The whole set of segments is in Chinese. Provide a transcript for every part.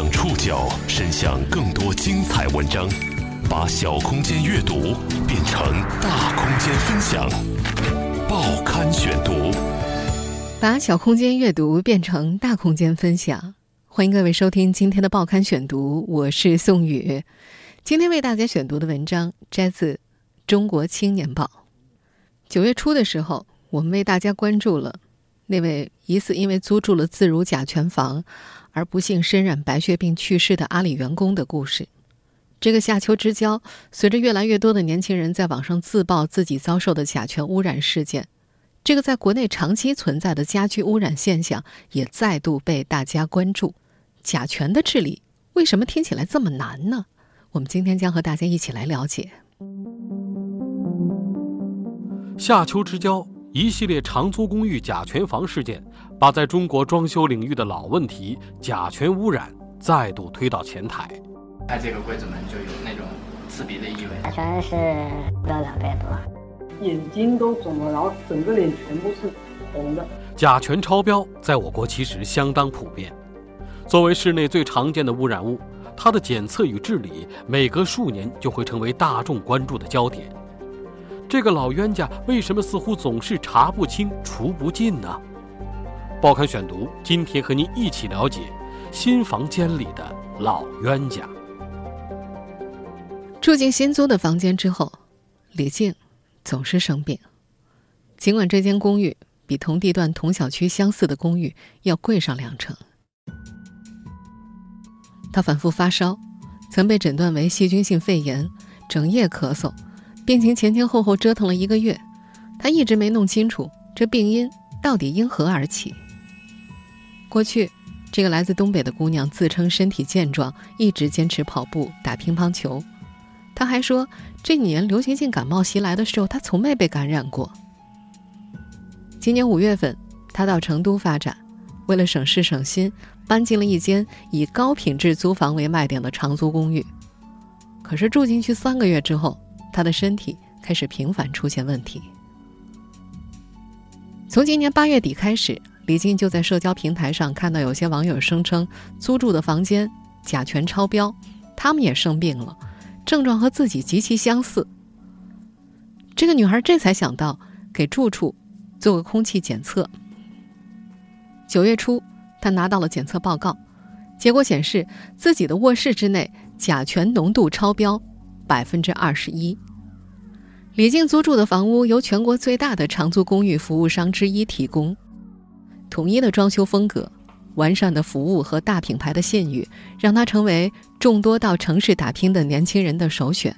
将触角伸向更多精彩文章，把小空间阅读变成大空间分享。报刊选读，把小空间阅读变成大空间分享。欢迎各位收听今天的报刊选读，我是宋宇。今天为大家选读的文章摘自《中国青年报》。9月初的时候，我们为大家关注了那位疑似因为租住了自如甲醛房而不幸身染白血病去世的阿里员工的故事。这个夏秋之交，随着越来越多的年轻人在网上自曝自己遭受的甲醛污染事件，这个在国内长期存在的家居污染现象也再度被大家关注。甲醛的治理为什么听起来这么难呢？我们今天将和大家一起来了解。夏秋之交，一系列长租公寓甲醛房事件，把在中国装修领域的老问题甲醛污染再度推到前台。开这个柜子门就有那种刺鼻的异味，甲醛是2倍多，眼睛都肿了，然后整个脸全部是红的。甲醛超标在我国其实相当普遍，作为室内最常见的污染物，它的检测与治理每隔数年就会成为大众关注的焦点。这个老冤家为什么似乎总是查不清除不尽呢？报刊选读今天和您一起了解新房间里的老冤家。住进新租的房间之后，李静总是生病。尽管这间公寓比同地段同小区相似的公寓要贵上2成，他反复发烧，曾被诊断为细菌性肺炎，整夜咳嗽，病情前前后后折腾了1个月，他一直没弄清楚这病因到底因何而起。过去，这个来自东北的姑娘自称身体健壮，一直坚持跑步、打乒乓球。她还说，这年流行性感冒袭来的时候，她从没被感染过。今年5月份，她到成都发展，为了省事省心，搬进了一间以高品质租房为卖点的长租公寓。可是住进去3个月之后，他的身体开始频繁出现问题。从今年8月底开始，李静就在社交平台上看到有些网友声称租住的房间甲醛超标，他们也生病了，症状和自己极其相似。这个女孩这才想到给住处做个空气检测。9月初，她拿到了检测报告，结果显示自己的卧室之内甲醛浓度超标21%。李静租住的房屋由全国最大的长租公寓服务商之一提供，统一的装修风格、完善的服务和大品牌的信誉，让它成为众多到城市打拼的年轻人的首选。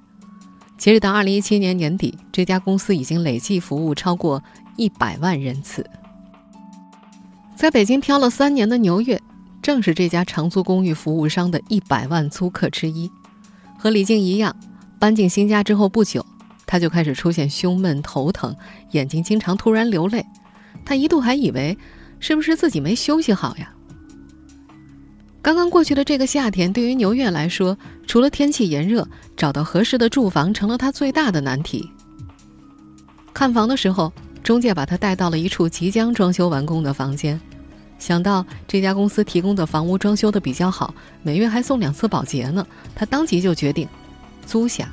截止到2017年年底，这家公司已经累计服务超过100万人次。在北京漂了3年的牛月，正是这家长租公寓服务商的100万租客之一。和李静一样，搬进新家之后不久，他就开始出现胸闷、头疼，眼睛经常突然流泪。他一度还以为是不是自己没休息好呀。刚刚过去的这个夏天，对于牛月来说，除了天气炎热，找到合适的住房成了他最大的难题。看房的时候，中介把他带到了一处即将装修完工的房间，想到这家公司提供的房屋装修的比较好，每月还送2次保洁呢，他当即就决定租下。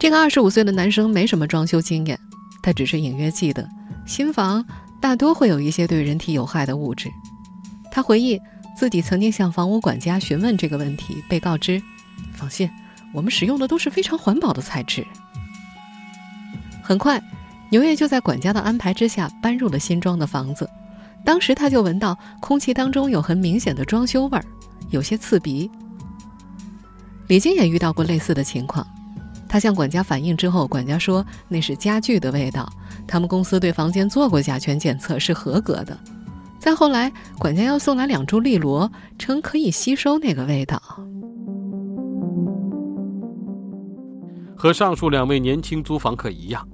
这个25岁的男生没什么装修经验，他只是隐约记得新房大多会有一些对人体有害的物质。他回忆自己曾经向房屋管家询问这个问题，被告知放心，我们使用的都是非常环保的材质。很快，牛月就在管家的安排之下搬入了新装的房子。当时他就闻到空气当中有很明显的装修味儿，有些刺鼻。李静也遇到过类似的情况，他向管家反映之后，管家说那是家具的味道，他们公司对房间做过甲醛检测，是合格的。再后来，管家要送来2株绿萝，称可以吸收那个味道。和上述2位年轻租房客一样，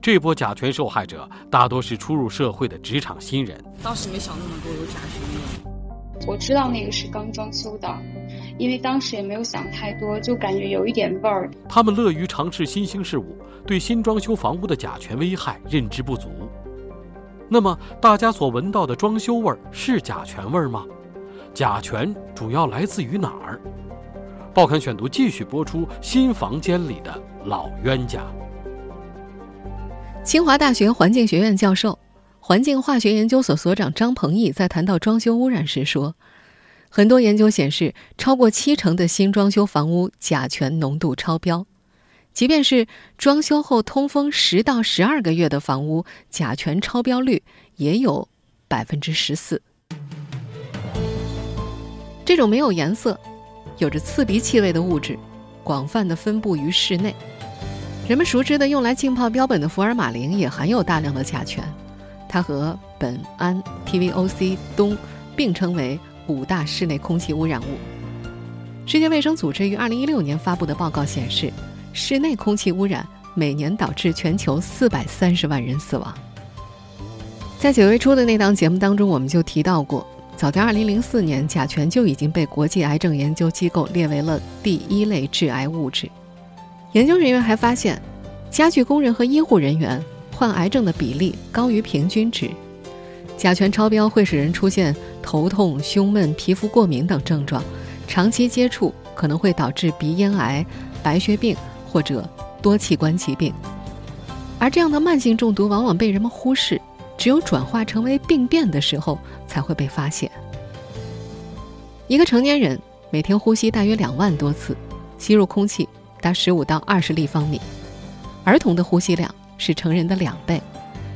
这波甲醛受害者大多是初入社会的职场新人。当时没想那么多有甲醛，我知道那个是刚装修的，因为当时也没有想太多，就感觉有一点味儿。他们乐于尝试新兴事物，对新装修房屋的甲醛危害认知不足。那么大家所闻到的装修味儿是甲醛味儿吗？甲醛主要来自于哪儿？报刊选读继续播出《新房间里的老冤家》。清华大学环境学院教授、环境化学研究所所长张鹏毅在谈到装修污染时说，很多研究显示，超过70%的新装修房屋甲醛浓度超标。即便是装修后通风10到12个月的房屋，甲醛超标率也有14%。这种没有颜色、有着刺鼻气味的物质，广泛地分布于室内。人们熟知的用来浸泡标本的福尔马林也含有大量的甲醛，它和苯胺、TVOC、氡并称为5大室内空气污染物。世界卫生组织于2016年发布的报告显示，室内空气污染每年导致全球430万人死亡。在9月初的那档节目当中，我们就提到过，早在2004年，甲醛就已经被国际癌症研究机构列为了第1类致癌物质。研究人员还发现，家具工人和医护人员患癌症的比例高于平均值。甲醛超标会使人出现头痛、胸闷、皮肤过敏等症状，长期接触可能会导致鼻咽癌、白血病或者多器官疾病，而这样的慢性中毒往往被人们忽视，只有转化成为病变的时候才会被发现。一个成年人每天呼吸大约2万多次，吸入空气达15到20立方米，儿童的呼吸量是成人的2倍，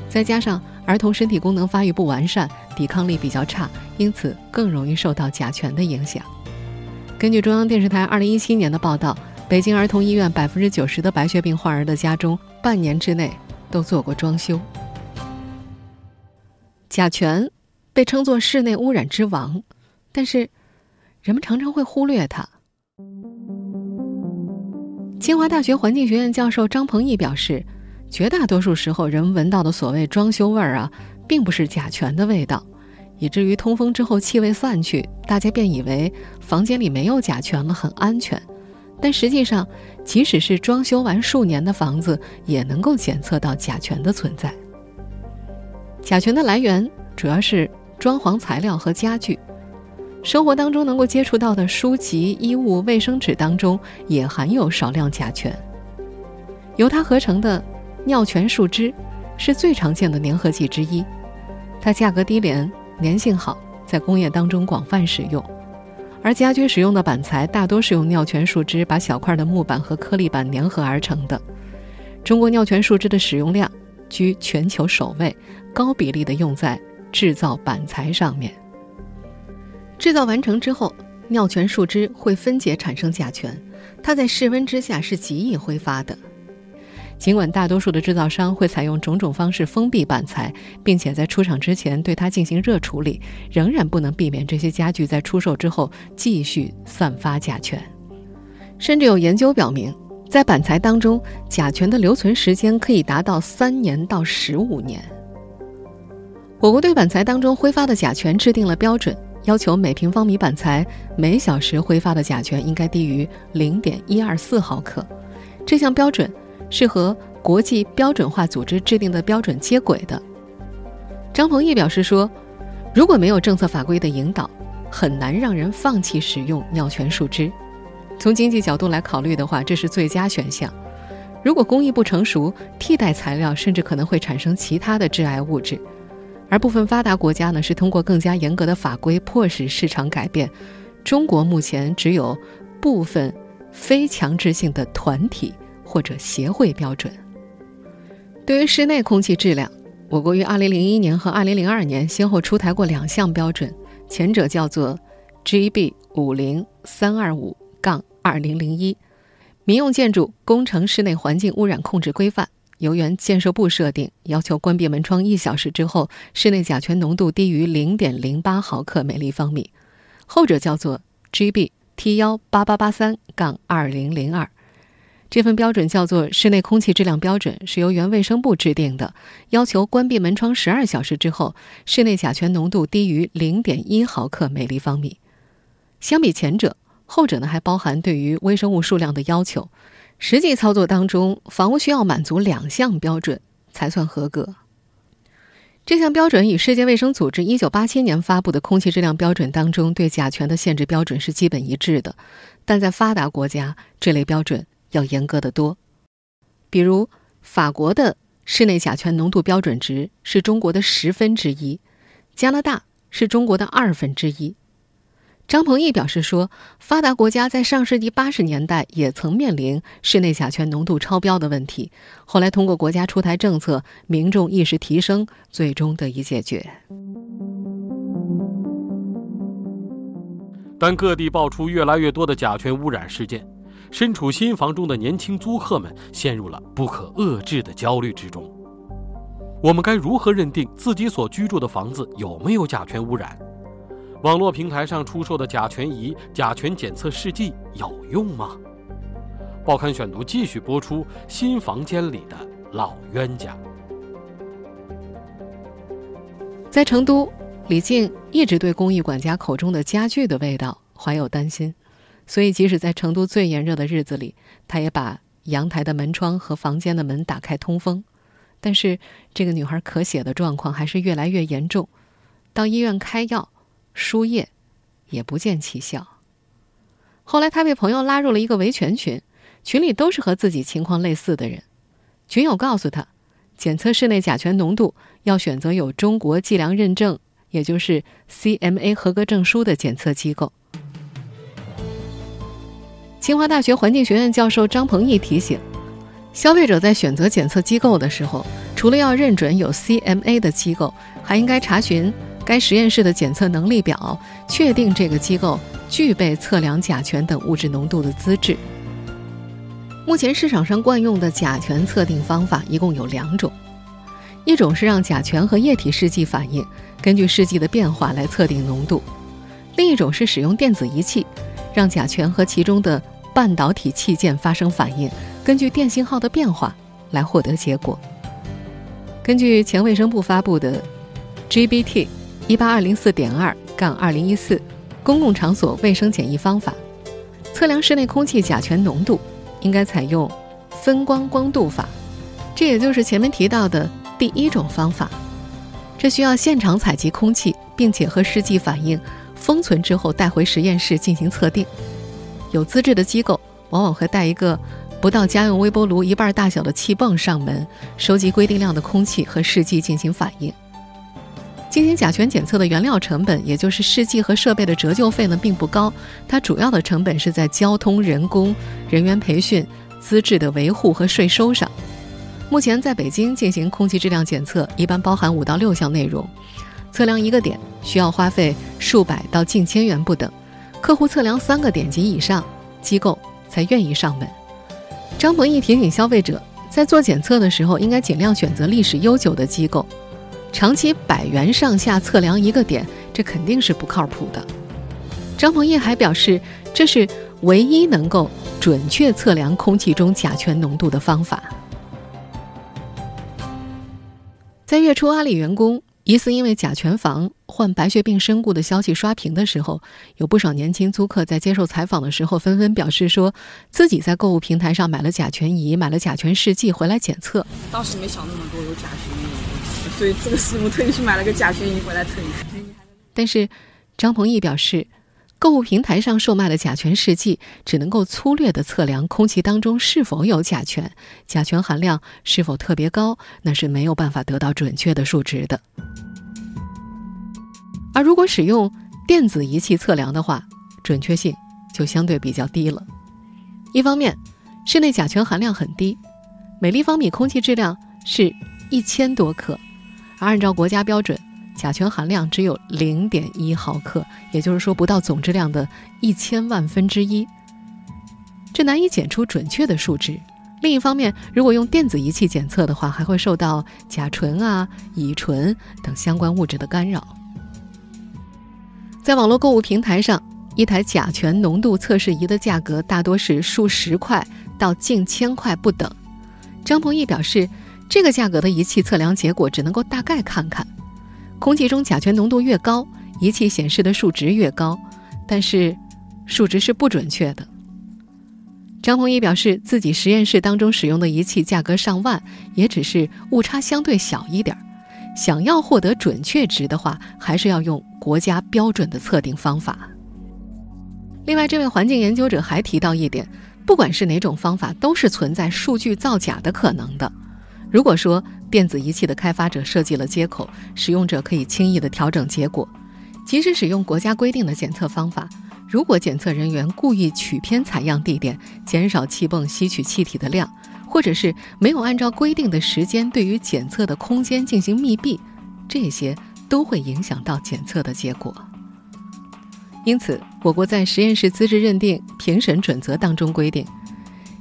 再加上儿童身体功能发育不完善，抵抗力比较差，因此更容易受到甲醛的影响。根据中央电视台2017年的报道，北京儿童医院90%的白血病患儿的家中半年之内都做过装修。甲醛被称作室内污染之王，但是人们常常会忽略它。清华大学环境学院教授张鹏毅表示，绝大多数时候人们闻到的所谓装修味儿啊，并不是甲醛的味道，以至于通风之后气味散去，大家便以为房间里没有甲醛了，很安全。但实际上，即使是装修完数年的房子，也能够检测到甲醛的存在。甲醛的来源主要是装潢材料和家具，生活当中能够接触到的书籍、衣物、卫生纸当中也含有少量甲醛。由它合成的尿醛树脂是最常见的粘合剂之一，它价格低廉、粘性好，在工业当中广泛使用。而家居使用的板材大多是用尿醛树脂把小块的木板和颗粒板粘合而成的。中国尿醛树脂的使用量居全球首位，高比例的用在制造板材上面。制造完成之后，尿醛树脂会分解产生甲醛，它在室温之下是极易挥发的。尽管大多数的制造商会采用种种方式封闭板材，并且在出厂之前对它进行热处理，仍然不能避免这些家具在出售之后继续散发甲醛。甚至有研究表明，在板材当中，甲醛的留存时间可以达到3年到15年。我国对板材当中挥发的甲醛制定了标准，要求每平方米板材每小时挥发的甲醛应该低于 0.124 毫克。这项标准是和国际标准化组织制定的标准接轨的。张鹏毅表示说，如果没有政策法规的引导，很难让人放弃使用尿醛树脂。从经济角度来考虑的话，这是最佳选项。如果工艺不成熟，替代材料甚至可能会产生其他的致癌物质。而部分发达国家呢，是通过更加严格的法规迫使市场改变。中国目前只有部分非强制性的团体或者协会标准。对于室内空气质量，我国于2001年和2002年先后出台过2项标准，前者叫做 GB50325-2001 民用建筑工程室内环境污染控制规范，由原建设部设定，要求关闭门窗1小时之后室内甲醛浓度低于 0.08 毫克每立方米。后者叫做 GB T18883-2002，这份标准叫做《室内空气质量标准》，是由原卫生部制定的，要求关闭门窗12小时之后，室内甲醛浓度低于 0.1 毫克每立方米。相比前者，后者呢还包含对于微生物数量的要求。实际操作当中，房屋需要满足2项标准才算合格。这项标准与世界卫生组织1987年发布的空气质量标准当中对甲醛的限制标准是基本一致的，但在发达国家，这类标准要严格得多。比如，法国的室内甲醛浓度标准值是中国的1/10，加拿大是中国的1/2。张鹏毅表示说，发达国家在上世纪80年代也曾面临室内甲醛浓度超标的问题，后来通过国家出台政策，民众意识提升，最终得以解决。但各地爆出越来越多的甲醛污染事件，身处新房中的年轻租客们陷入了不可遏制的焦虑之中。我们该如何认定自己所居住的房子有没有甲醛污染？网络平台上出售的甲醛仪、甲醛检测试剂有用吗？报刊选读继续播出《新房间里的老冤家》。在成都，李静一直对公益管家口中的家具的味道怀有担心，所以即使在成都最炎热的日子里，她也把阳台的门窗和房间的门打开通风。但是这个女孩咳血的状况还是越来越严重，到医院开药、输液也不见奇效。后来她被朋友拉入了一个维权群，群里都是和自己情况类似的人。群友告诉她，检测室内甲醛浓度要选择有中国计量认证，也就是 CMA 合格证书的检测机构。清华大学环境学院教授张鹏毅提醒，消费者在选择检测机构的时候，除了要认准有 CMA 的机构，还应该查询该实验室的检测能力表，确定这个机构具备测量甲醛等物质浓度的资质。目前市场上惯用的甲醛测定方法一共有2种，一种是让甲醛和液体试剂反应，根据试剂的变化来测定浓度；另一种是使用电子仪器，让甲醛和其中的半导体器件发生反应，根据电信号的变化来获得结果。根据前卫生部发布的 GBT18204.2-2014 公共场所卫生检疫方法，测量室内空气甲醛浓度应该采用分光光度法，这也就是前面提到的第1种方法。这需要现场采集空气，并且和试剂反应，封存之后带回实验室进行测定。有资质的机构往往会带一个不到家用微波炉1半大小的气泵上门，收集规定量的空气和试剂进行反应。进行甲醛检测的原料成本，也就是试剂和设备的折旧费呢，并不高，它主要的成本是在交通、人工、人员培训、资质的维护和税收上。目前在北京进行空气质量检测，一般包含5到6项内容，测量1个点需要花费数百到近千元不等，客户测量3个点及以上，机构才愿意上门。张鹏毅提醒消费者，在做检测的时候，应该尽量选择历史悠久的机构。长期100元上下测量1个点，这肯定是不靠谱的。张鹏毅还表示，这是唯一能够准确测量空气中甲醛浓度的方法。在月初阿里员工疑似因为甲醛房患白血病身故的消息刷屏的时候，有不少年轻租客在接受采访的时候纷纷表示说，自己在购物平台上买了甲醛仪、买了甲醛试剂回来检测，当时没想那么多有甲醛，所以这个师傅特意去买了个甲醛仪回来测一下。但是张鹏毅表示，购物平台上售卖的甲醛试剂只能够粗略地测量空气当中是否有甲醛，甲醛含量是否特别高，那是没有办法得到准确的数值的。而如果使用电子仪器测量的话，准确性就相对比较低了。一方面，室内甲醛含量很低，每立方米空气质量是1000多克，而按照国家标准，甲醛含量只有0.1毫克，也就是说不到总质量的1000万分之一，这难以检出准确的数值。另一方面，如果用电子仪器检测的话，还会受到甲醇啊、乙醇等相关物质的干扰。在网络购物平台上，一台甲醛浓度测试仪的价格大多是数十块到近1000块不等。张鹏毅表示，这个价格的仪器测量结果只能够大概看看。空气中甲醛浓度越高，仪器显示的数值越高，但是数值是不准确的。张鹏毅表示，自己实验室当中使用的仪器价格上万，也只是误差相对小一点，想要获得准确值的话，还是要用国家标准的测定方法。另外，这位环境研究者还提到一点，不管是哪种方法，都是存在数据造假的可能的。如果说电子仪器的开发者设计了接口，使用者可以轻易地调整结果，即使使用国家规定的检测方法，如果检测人员故意取偏采样地点，减少气泵吸取气体的量，或者是没有按照规定的时间对于检测的空间进行密闭，这些都会影响到检测的结果。因此，我国在实验室资质认定评审准则当中规定，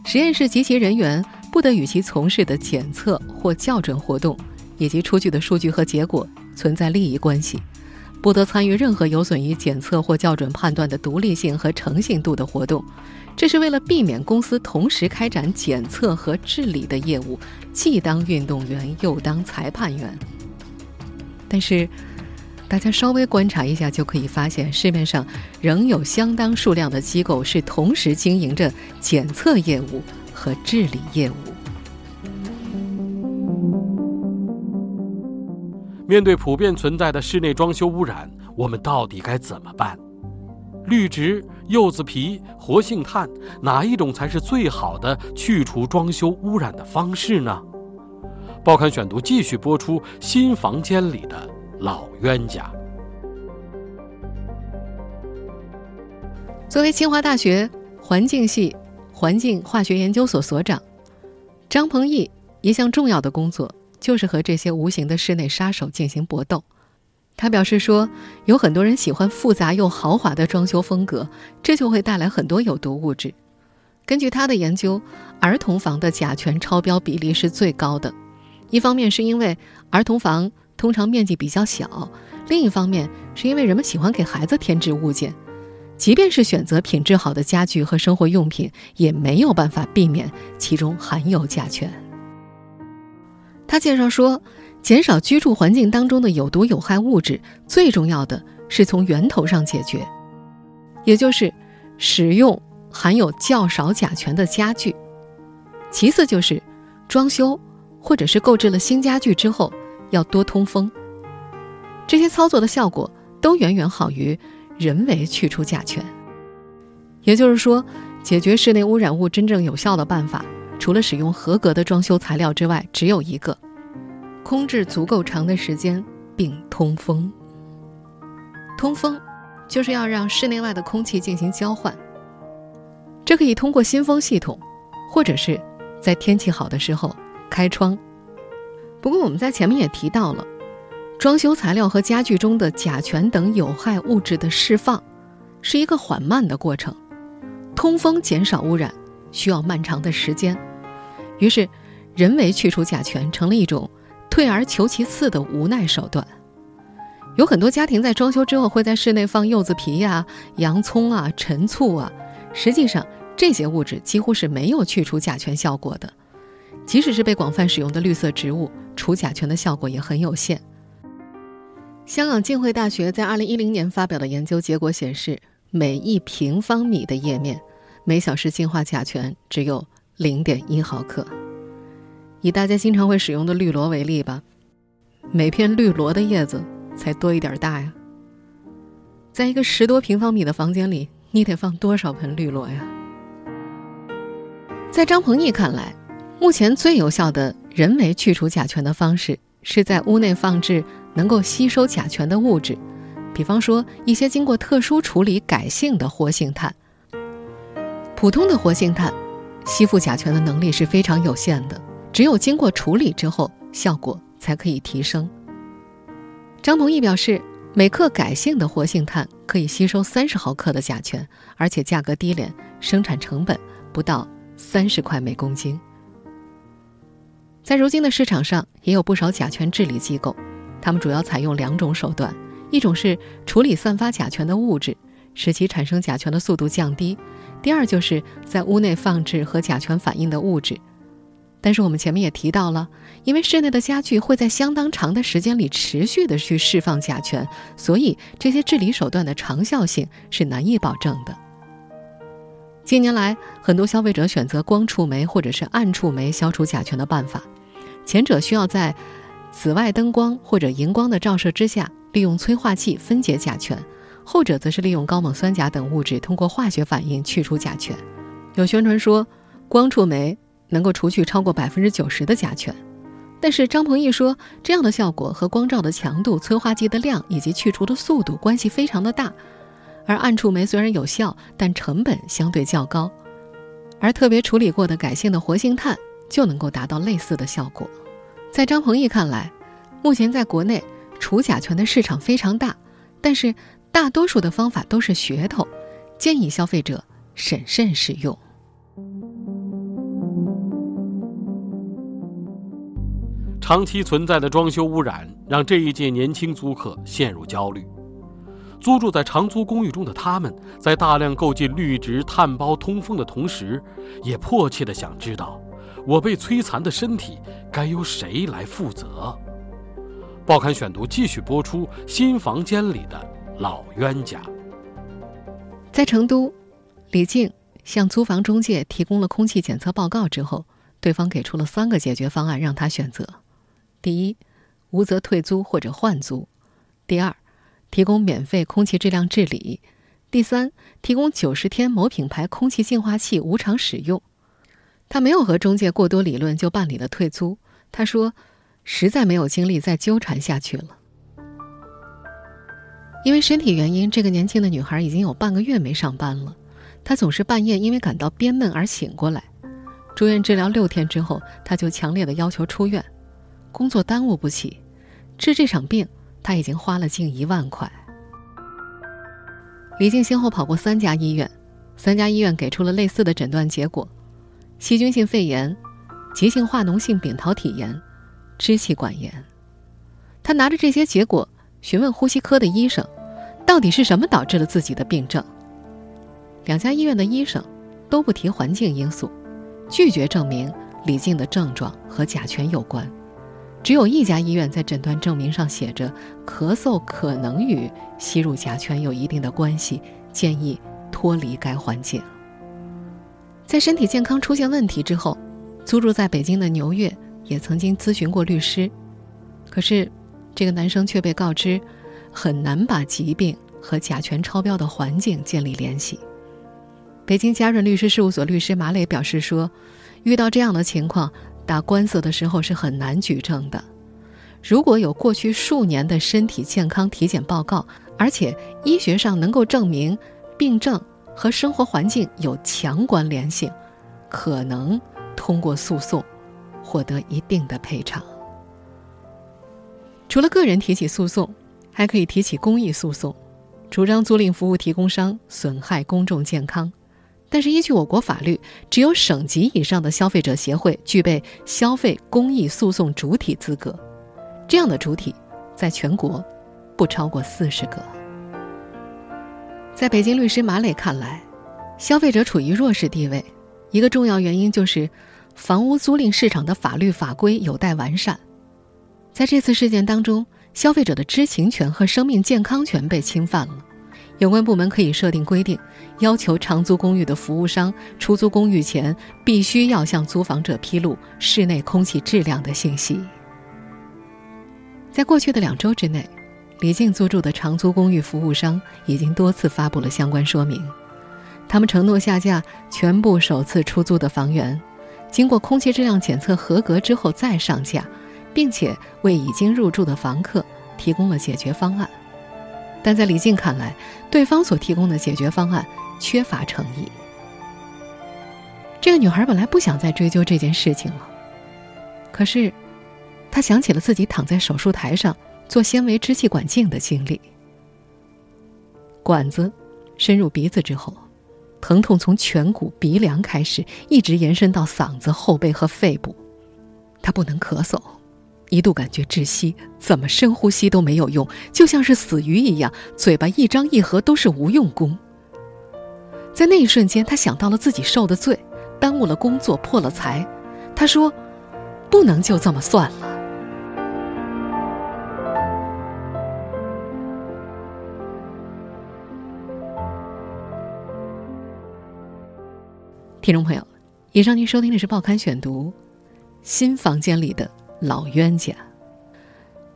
实验室及其人员不得与其从事的检测或校准活动以及出具的数据和结果存在利益关系，不得参与任何有损于检测或校准判断的独立性和诚信度的活动，这是为了避免公司同时开展检测和治理的业务，既当运动员又当裁判员。但是，大家稍微观察一下就可以发现，市面上仍有相当数量的机构是同时经营着检测业务和治理业务。面对普遍存在的室内装修污染，我们到底该怎么办？绿植、柚子皮、活性炭，哪一种才是最好的去除装修污染的方式呢？报刊选读继续播出新房间里的老冤家。作为清华大学环境系环境化学研究所所长，张鹏毅一项重要的工作就是和这些无形的室内杀手进行搏斗。他表示说，有很多人喜欢复杂又豪华的装修风格，这就会带来很多有毒物质。根据他的研究，儿童房的甲醛超标比例是最高的，一方面是因为儿童房通常面积比较小，另一方面是因为人们喜欢给孩子添置物件，即便是选择品质好的家具和生活用品，也没有办法避免其中含有甲醛。他介绍说，减少居住环境当中的有毒有害物质，最重要的是从源头上解决，也就是使用含有较少甲醛的家具。其次就是装修或者是购置了新家具之后要多通风。这些操作的效果都远远好于人为去除甲醛。也就是说，解决室内污染物真正有效的办法，除了使用合格的装修材料之外，只有一个：空置足够长的时间并通风。通风就是要让室内外的空气进行交换，这可以通过新风系统，或者是在天气好的时候开窗。不过我们在前面也提到了，装修材料和家具中的甲醛等有害物质的释放是一个缓慢的过程，通风减少污染需要漫长的时间，于是人为去除甲醛成了一种退而求其次的无奈手段。有很多家庭在装修之后会在室内放柚子皮啊、洋葱啊、陈醋啊，实际上这些物质几乎是没有去除甲醛效果的，即使是被广泛使用的绿色植物，除甲醛的效果也很有限。香港浸会大学在2010年发表的研究结果显示，每一平方米的液面每小时净化甲醛只有 0.1 毫克。以大家经常会使用的绿萝为例吧，每片绿萝的叶子才多一点大呀。在一个10多平方米的房间里，你得放多少盆绿萝呀？在张鹏毅看来，目前最有效的人为去除甲醛的方式是在屋内放置能够吸收甲醛的物质，比方说一些经过特殊处理改性的活性炭。普通的活性炭吸附甲醛的能力是非常有限的，只有经过处理之后效果才可以提升。张鹏毅表示，每克改性的活性炭可以吸收30毫克的甲醛，而且价格低廉，生产成本不到30块每公斤。在如今的市场上也有不少甲醛治理机构，他们主要采用2种手段，一种是处理散发甲醛的物质，使其产生甲醛的速度降低，第二就是在屋内放置和甲醛反应的物质。但是我们前面也提到了，因为室内的家具会在相当长的时间里持续的去释放甲醛，所以这些治理手段的长效性是难以保证的。近年来，很多消费者选择光触媒或者是暗触媒消除甲醛的办法，前者需要在紫外灯光或者荧光的照射之下，利用催化剂分解甲醛，后者则是利用高锰酸钾等物质通过化学反应去除甲醛。有宣传说光触媒能够除去超过 90% 的甲醛，但是张鹏毅说，这样的效果和光照的强度、催化剂的量以及去除的速度关系非常的大。而暗触媒虽然有效，但成本相对较高，而特别处理过的改性的活性炭就能够达到类似的效果。在张鹏毅看来，目前在国内除甲醛的市场非常大，但是大多数的方法都是噱头，建议消费者审慎使用。长期存在的装修污染让这一届年轻租客陷入焦虑。租住在长租公寓中的他们，在大量购进绿植、炭包通风的同时，也迫切地想知道，我被摧残的身体该由谁来负责？报刊选读继续播出新房间里的老冤家。在成都，李静向租房中介提供了空气检测报告之后，对方给出了3个解决方案让他选择。第一，无责退租或者换租；第二，提供免费空气质量治理；第三，提供90天某品牌空气净化器无偿使用。他没有和中介过多理论就办理了退租，他说实在没有精力再纠缠下去了。因为身体原因，这个年轻的女孩已经有半个月没上班了，她总是半夜因为感到憋闷而醒过来。住院治疗6天之后，她就强烈的要求出院。工作耽误不起，治这场病他已经花了近1万块。李静先后跑过3家医院，3家医院给出了类似的诊断结果：细菌性肺炎、急性化脓性扁桃体炎、支气管炎。他拿着这些结果询问呼吸科的医生，到底是什么导致了自己的病症。2家医院的医生都不提环境因素，拒绝证明李静的症状和甲醛有关。只有1家医院在诊断证明上写着咳嗽可能与吸入甲醛有一定的关系，建议脱离该环境。在身体健康出现问题之后，租住在北京的牛月也曾经咨询过律师，可是这个男生却被告知很难把疾病和甲醛超标的环境建立联系。北京嘉润律师事务所律师马磊表示说，遇到这样的情况，打官司的时候是很难举证的。如果有过去数年的身体健康体检报告，而且医学上能够证明病症和生活环境有强关联性，可能通过诉讼获得一定的赔偿。除了个人提起诉讼，还可以提起公益诉讼，主张租赁服务提供商损害公众健康。但是依据我国法律，只有省级以上的消费者协会具备消费公益诉讼主体资格，这样的主体在全国不超过40个。在北京律师马磊看来，消费者处于弱势地位，一个重要原因就是房屋租赁市场的法律法规有待完善。在这次事件当中，消费者的知情权和生命健康权被侵犯了。有关部门可以设定规定，要求长租公寓的服务商出租公寓前必须要向租房者披露室内空气质量的信息。在过去的2周之内，李静租住的长租公寓服务商已经多次发布了相关说明，他们承诺下架全部首次出租的房源，经过空气质量检测合格之后再上架，并且为已经入住的房客提供了解决方案。但在李静看来，对方所提供的解决方案缺乏诚意。这个女孩本来不想再追究这件事情了，可是她想起了自己躺在手术台上做纤维支气管镜的经历。管子深入鼻子之后，疼痛从颧骨、鼻梁开始，一直延伸到嗓子、后背和肺部。她不能咳嗽，一度感觉窒息，怎么深呼吸都没有用，就像是死鱼一样，嘴巴一张一合都是无用功。在那一瞬间，他想到了自己受的罪，耽误了工作，破了财。他说不能就这么算了。听众朋友，以上您收听的是《报刊选读》新房间里的老冤家。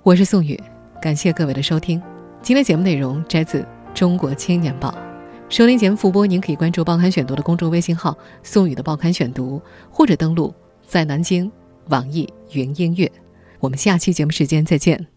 我是宋宇，感谢各位的收听。今天节目内容摘自中国青年报。收听节目复播，您可以关注报刊选读的公众微信号宋宇的报刊选读，或者登录在南京网易云音乐。我们下期节目时间再见。